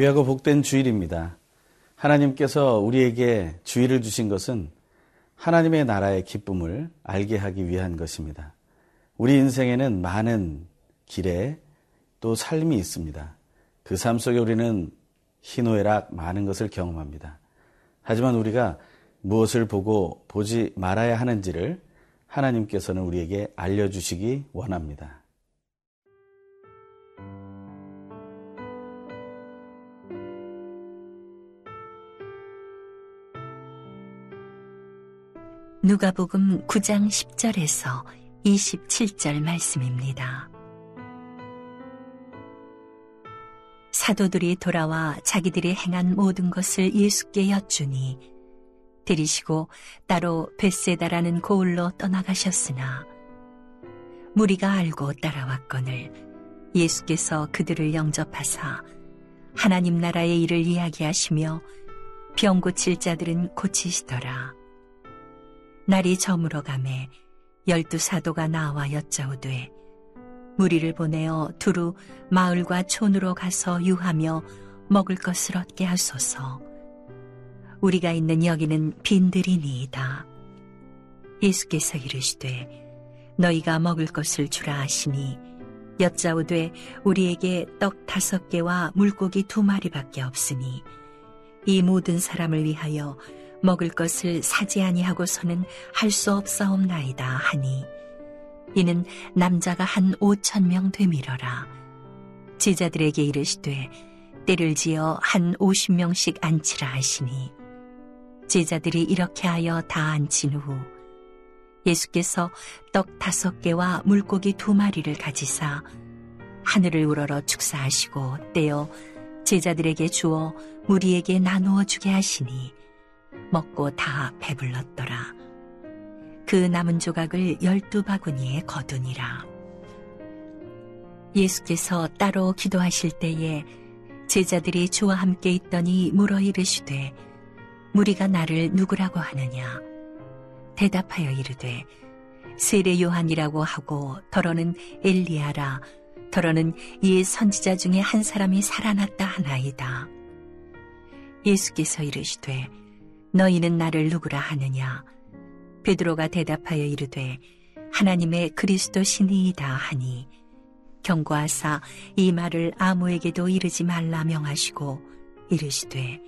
귀하고 복된 주일입니다. 하나님께서 우리에게 주일을 주신 것은 하나님의 나라의 기쁨을 알게 하기 위한 것입니다. 우리 인생에는 많은 길에 또 삶이 있습니다. 그 삶 속에 우리는 희노애락 많은 것을 경험합니다. 하지만 우리가 무엇을 보고 보지 말아야 하는지를 하나님께서는 우리에게 알려주시기 원합니다. 누가복음 9장 10절에서 27절 말씀입니다. 사도들이 돌아와 자기들이 행한 모든 것을 예수께 여쭈니 들이시고 따로 벳세다라는 고을로 떠나가셨으나 무리가 알고 따라왔거늘 예수께서 그들을 영접하사 하나님 나라의 일을 이야기하시며 병 고칠 자들은 고치시더라. 날이 저물어 가매 12 사도가 나와 여짜오되 무리를 보내어 두루 마을과 촌으로 가서 유하며 먹을 것을 얻게 하소서. 우리가 있는 여기는 빈들이니이다. 예수께서 이르시되 너희가 먹을 것을 주라 하시니 여짜오되 우리에게 떡 5개와 물고기 2마리밖에 없으니 이 모든 사람을 위하여 먹을 것을 사지 아니하고서는 할 수 없사옵나이다 하니 이는 남자가 한 5,000명 되밀어라. 제자들에게 이르시되 때를 지어 한 50명씩 앉히라 하시니 제자들이 이렇게 하여 다 앉힌 후 예수께서 떡 5개와 물고기 2마리를 가지사 하늘을 우러러 축사하시고 떼어 제자들에게 주어 무리에게 나누어 주게 하시니 먹고 다 배불렀더라. 그 남은 조각을 12바구니에 거두니라. 예수께서 따로 기도하실 때에 제자들이 주와 함께 있더니 물어 이르시되 무리가 나를 누구라고 하느냐. 대답하여 이르되 세례 요한이라고 하고 더러는 엘리야라 더러는 이 선지자 중에 한 사람이 살아났다 하나이다. 예수께서 이르시되 너희는 나를 누구라 하느냐. 베드로가 대답하여 이르되 하나님의 그리스도 신이이다 하니 경고하사 이 말을 아무에게도 이르지 말라 명하시고 이르시되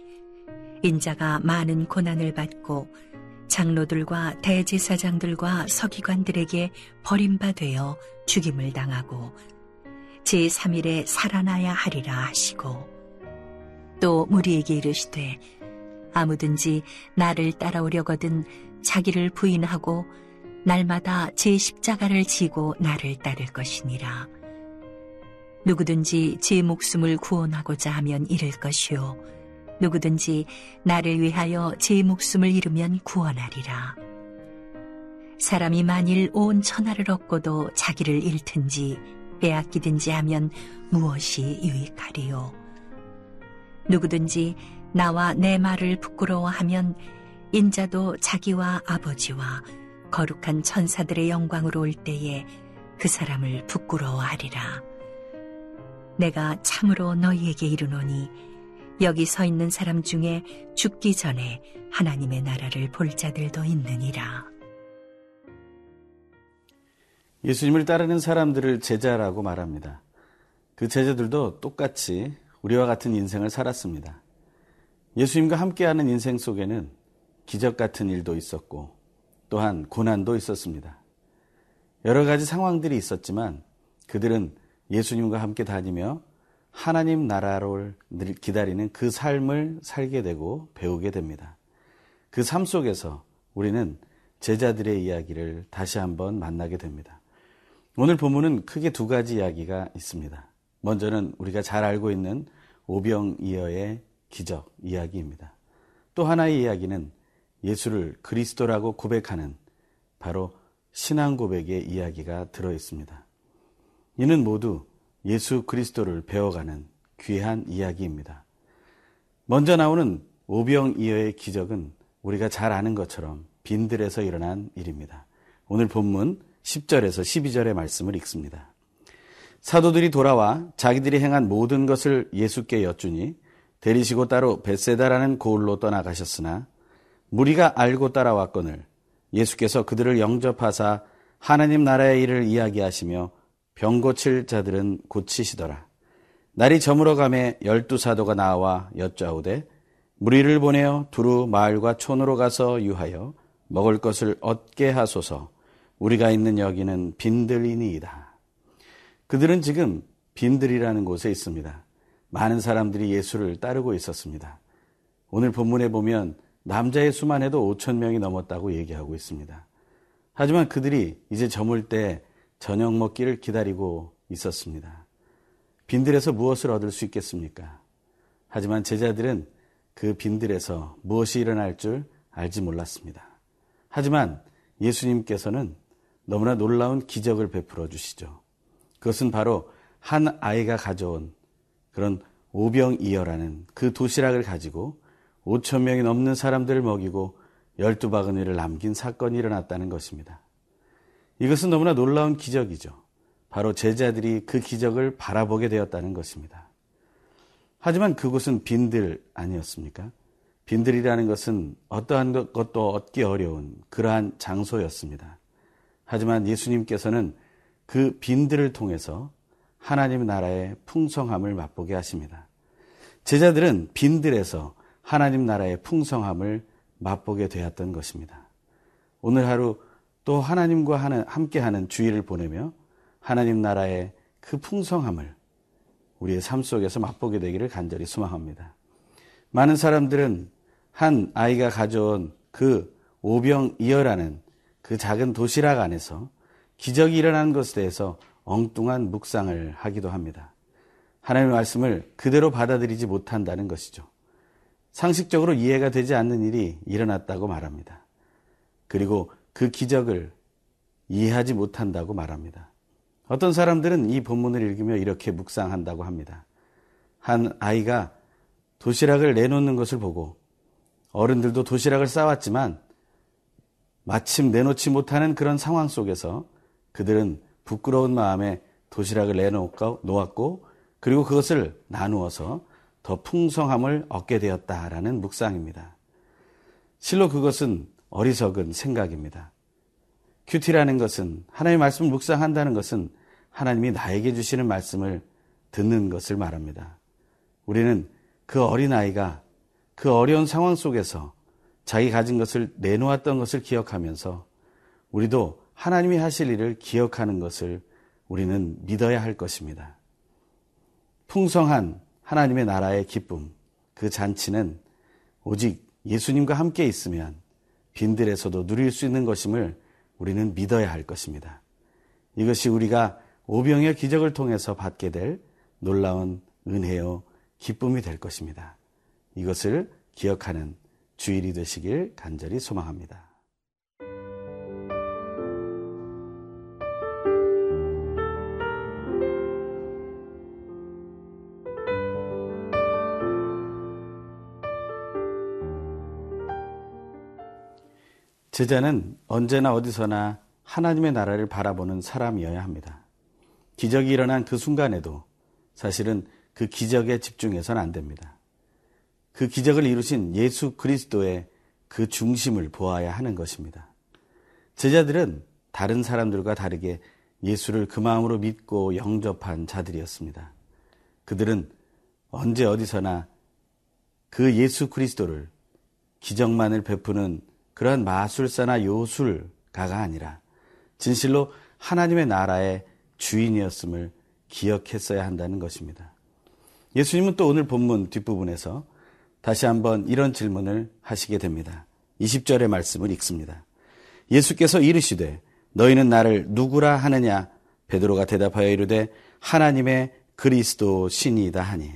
인자가 많은 고난을 받고 장로들과 대제사장들과 서기관들에게 버림바 되어 죽임을 당하고 제3일에 살아나야 하리라 하시고 또 무리에게 이르시되 아무든지 나를 따라오려거든 자기를 부인하고 날마다 제 십자가를 지고 나를 따를 것이니라. 누구든지 제 목숨을 구원하고자 하면 잃을 것이요 누구든지 나를 위하여 제 목숨을 잃으면 구원하리라. 사람이 만일 온 천하를 얻고도 자기를 잃든지 빼앗기든지 하면 무엇이 유익하리요. 누구든지 나와 내 말을 부끄러워하면 인자도 자기와 아버지와 거룩한 천사들의 영광으로 올 때에 그 사람을 부끄러워하리라. 내가 참으로 너희에게 이르노니 여기 서 있는 사람 중에 죽기 전에 하나님의 나라를 볼 자들도 있느니라. 예수님을 따르는 사람들을 제자라고 말합니다. 그 제자들도 똑같이 우리와 같은 인생을 살았습니다. 예수님과 함께하는 인생 속에는 기적 같은 일도 있었고 또한 고난도 있었습니다. 여러 가지 상황들이 있었지만 그들은 예수님과 함께 다니며 하나님 나라를 기다리는 그 삶을 살게 되고 배우게 됩니다. 그 삶 속에서 우리는 제자들의 이야기를 다시 한번 만나게 됩니다. 오늘 본문은 크게 두 가지 이야기가 있습니다. 먼저는 우리가 잘 알고 있는 오병이어의 기적 이야기입니다. 또 하나의 이야기는 예수를 그리스도라고 고백하는 바로 신앙 고백의 이야기가 들어있습니다. 이는 모두 예수 그리스도를 배워가는 귀한 이야기입니다. 먼저 나오는 오병이어의 기적은 우리가 잘 아는 것처럼 빈들에서 일어난 일입니다. 오늘 본문 10절에서 12절의 말씀을 읽습니다. 사도들이 돌아와 자기들이 행한 모든 것을 예수께 여쭈니 데리시고 따로 벳세다라는 고을로 떠나가셨으나 무리가 알고 따라왔거늘 예수께서 그들을 영접하사 하나님 나라의 일을 이야기하시며 병 고칠 자들은 고치시더라. 날이 저물어가매 12 사도가 나와 여짜오되 무리를 보내어 두루 마을과 촌으로 가서 유하여 먹을 것을 얻게 하소서. 우리가 있는 여기는 빈들이니이다. 그들은 지금 빈들이라는 곳에 있습니다. 많은 사람들이 예수를 따르고 있었습니다. 오늘 본문에 보면 남자의 수만 해도 5,000명이 넘었다고 얘기하고 있습니다. 하지만 그들이 이제 저물 때 저녁 먹기를 기다리고 있었습니다. 빈들에서 무엇을 얻을 수 있겠습니까? 하지만 제자들은 그 빈들에서 무엇이 일어날 줄 알지 몰랐습니다. 하지만 예수님께서는 너무나 놀라운 기적을 베풀어 주시죠. 그것은 바로 한 아이가 가져온 그런 오병이어라는 그 도시락을 가지고 5,000명이 넘는 사람들을 먹이고 12바구니를 남긴 사건이 일어났다는 것입니다. 이것은 너무나 놀라운 기적이죠. 바로 제자들이 그 기적을 바라보게 되었다는 것입니다. 하지만 그곳은 빈들 아니었습니까? 빈들이라는 것은 어떠한 것도 얻기 어려운 그러한 장소였습니다. 하지만 예수님께서는 그 빈들을 통해서 하나님 나라의 풍성함을 맛보게 하십니다. 제자들은 빈들에서 하나님 나라의 풍성함을 맛보게 되었던 것입니다. 오늘 하루 또 하나님과 함께하는 주일을 보내며 하나님 나라의 그 풍성함을 우리의 삶 속에서 맛보게 되기를 간절히 소망합니다. 많은 사람들은 한 아이가 가져온 그 오병이어라는 그 작은 도시락 안에서 기적이 일어난 것에 대해서 엉뚱한 묵상을 하기도 합니다. 하나님의 말씀을 그대로 받아들이지 못한다는 것이죠. 상식적으로 이해가 되지 않는 일이 일어났다고 말합니다. 그리고 그 기적을 이해하지 못한다고 말합니다. 어떤 사람들은 이 본문을 읽으며 이렇게 묵상한다고 합니다. 한 아이가 도시락을 내놓는 것을 보고 어른들도 도시락을 싸왔지만 마침 내놓지 못하는 그런 상황 속에서 그들은 부끄러운 마음에 도시락을 내놓았고 그리고 그것을 나누어서 더 풍성함을 얻게 되었다라는 묵상입니다. 실로 그것은 어리석은 생각입니다. 큐티라는 것은 하나님의 말씀을 묵상한다는 것은 하나님이 나에게 주시는 말씀을 듣는 것을 말합니다. 우리는 그 어린아이가 그 어려운 상황 속에서 자기 가진 것을 내놓았던 것을 기억하면서 우리도 하나님이 하실 일을 기억하는 것을 우리는 믿어야 할 것입니다. 풍성한 하나님의 나라의 기쁨, 그 잔치는 오직 예수님과 함께 있으면 빈들에서도 누릴 수 있는 것임을 우리는 믿어야 할 것입니다. 이것이 우리가 오병이어 기적을 통해서 받게 될 놀라운 은혜요 기쁨이 될 것입니다. 이것을 기억하는 주일이 되시길 간절히 소망합니다. 제자는 언제나 어디서나 하나님의 나라를 바라보는 사람이어야 합니다. 기적이 일어난 그 순간에도 사실은 그 기적에 집중해서는 안 됩니다. 그 기적을 이루신 예수 그리스도의 그 중심을 보아야 하는 것입니다. 제자들은 다른 사람들과 다르게 예수를 그 마음으로 믿고 영접한 자들이었습니다. 그들은 언제 어디서나 그 예수 그리스도를 기적만을 베푸는 그러한 마술사나 요술가가 아니라 진실로 하나님의 나라의 주인이었음을 기억했어야 한다는 것입니다. 예수님은 또 오늘 본문 뒷부분에서 다시 한번 이런 질문을 하시게 됩니다. 20절의 말씀을 읽습니다. 예수께서 이르시되 너희는 나를 누구라 하느냐? 베드로가 대답하여 이르되 하나님의 그리스도시니이다 하니.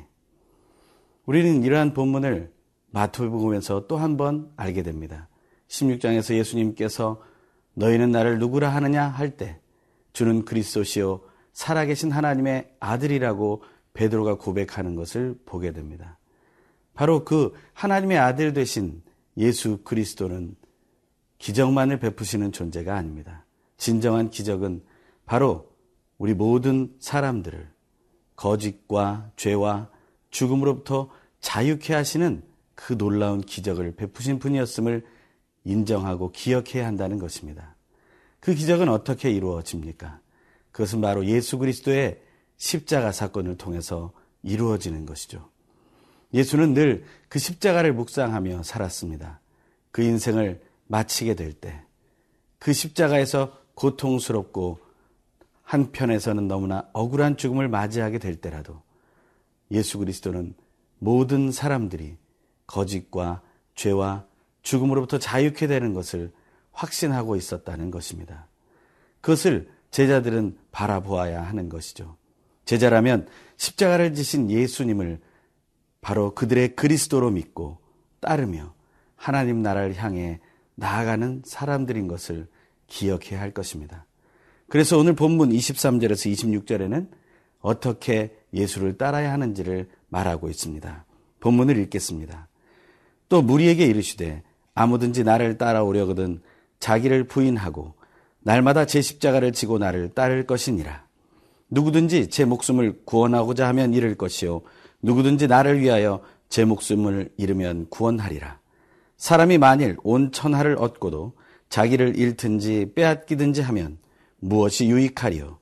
우리는 이러한 본문을 마태복음에서 또 한 번 알게 됩니다. 16장에서 예수님께서 너희는 나를 누구라 하느냐 할 때 주는 그리스도시요 살아계신 하나님의 아들이라고 베드로가 고백하는 것을 보게 됩니다. 바로 그 하나님의 아들 되신 예수 그리스도는 기적만을 베푸시는 존재가 아닙니다. 진정한 기적은 바로 우리 모든 사람들을 거짓과 죄와 죽음으로부터 자유케 하시는 그 놀라운 기적을 베푸신 분이었음을 인정하고 기억해야 한다는 것입니다. 그 기적은 어떻게 이루어집니까? 그것은 바로 예수 그리스도의 십자가 사건을 통해서 이루어지는 것이죠. 예수는 늘 그 십자가를 묵상하며 살았습니다. 그 인생을 마치게 될 때 그 십자가에서 고통스럽고 한편에서는 너무나 억울한 죽음을 맞이하게 될 때라도 예수 그리스도는 모든 사람들이 거짓과 죄와 죽음으로부터 자유케 되는 것을 확신하고 있었다는 것입니다. 그것을 제자들은 바라보아야 하는 것이죠. 제자라면 십자가를 지신 예수님을 바로 그들의 그리스도로 믿고 따르며 하나님 나라를 향해 나아가는 사람들인 것을 기억해야 할 것입니다. 그래서 오늘 본문 23절에서 26절에는 어떻게 예수를 따라야 하는지를 말하고 있습니다. 본문을 읽겠습니다. 또 무리에게 이르시되 아무든지 나를 따라오려거든 자기를 부인하고 날마다 제 십자가를 지고 나를 따를 것이니라. 누구든지 제 목숨을 구원하고자 하면 잃을 것이요 누구든지 나를 위하여 제 목숨을 잃으면 구원하리라. 사람이 만일 온 천하를 얻고도 자기를 잃든지 빼앗기든지 하면 무엇이 유익하리요?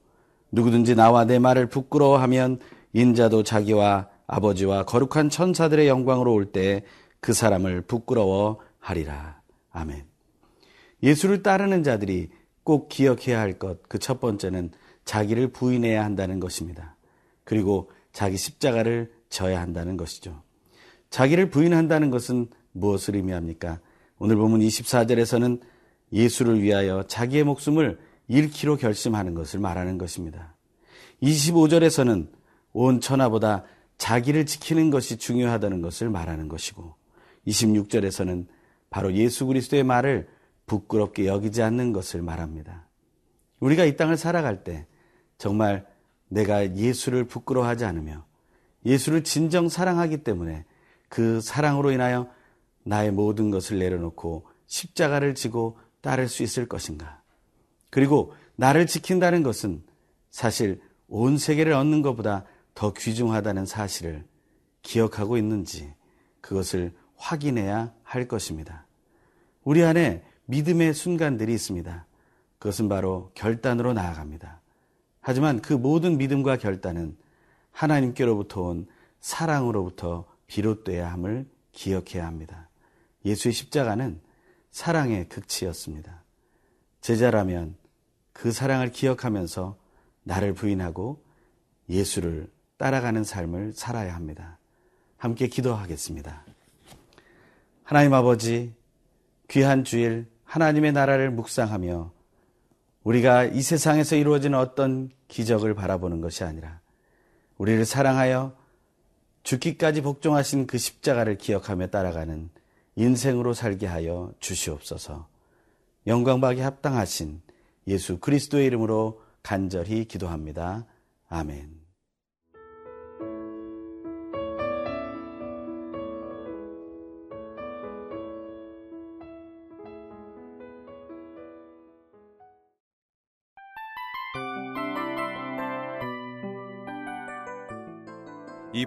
누구든지 나와 내 말을 부끄러워하면 인자도 자기와 아버지와 거룩한 천사들의 영광으로 올 때에 그 사람을 부끄러워하리라. 아멘. 예수를 따르는 자들이 꼭 기억해야 할 것, 그 첫 번째는 자기를 부인해야 한다는 것입니다. 그리고 자기 십자가를 져야 한다는 것이죠. 자기를 부인한다는 것은 무엇을 의미합니까? 오늘 보면 24절에서는 예수를 위하여 자기의 목숨을 잃기로 결심하는 것을 말하는 것입니다. 25절에서는 온 천하보다 자기를 지키는 것이 중요하다는 것을 말하는 것이고 26절에서는 바로 예수 그리스도의 말을 부끄럽게 여기지 않는 것을 말합니다. 우리가 이 땅을 살아갈 때 정말 내가 예수를 부끄러워하지 않으며 예수를 진정 사랑하기 때문에 그 사랑으로 인하여 나의 모든 것을 내려놓고 십자가를 지고 따를 수 있을 것인가? 그리고 나를 지킨다는 것은 사실 온 세계를 얻는 것보다 더 귀중하다는 사실을 기억하고 있는지 그것을 확인해야 할 것입니다. 우리 안에 믿음의 순간들이 있습니다. 그것은 바로 결단으로 나아갑니다. 하지만 그 모든 믿음과 결단은 하나님께로부터 온 사랑으로부터 비롯돼야 함을 기억해야 합니다. 예수의 십자가는 사랑의 극치였습니다. 제자라면 그 사랑을 기억하면서 나를 부인하고 예수를 따라가는 삶을 살아야 합니다. 함께 기도하겠습니다. 하나님 아버지, 귀한 주일 하나님의 나라를 묵상하며 우리가 이 세상에서 이루어지는 어떤 기적을 바라보는 것이 아니라 우리를 사랑하여 죽기까지 복종하신 그 십자가를 기억하며 따라가는 인생으로 살게 하여 주시옵소서. 영광받게 합당하신 예수 그리스도의 이름으로 간절히 기도합니다. 아멘. 이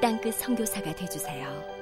땅끝 선교사가 되어주세요.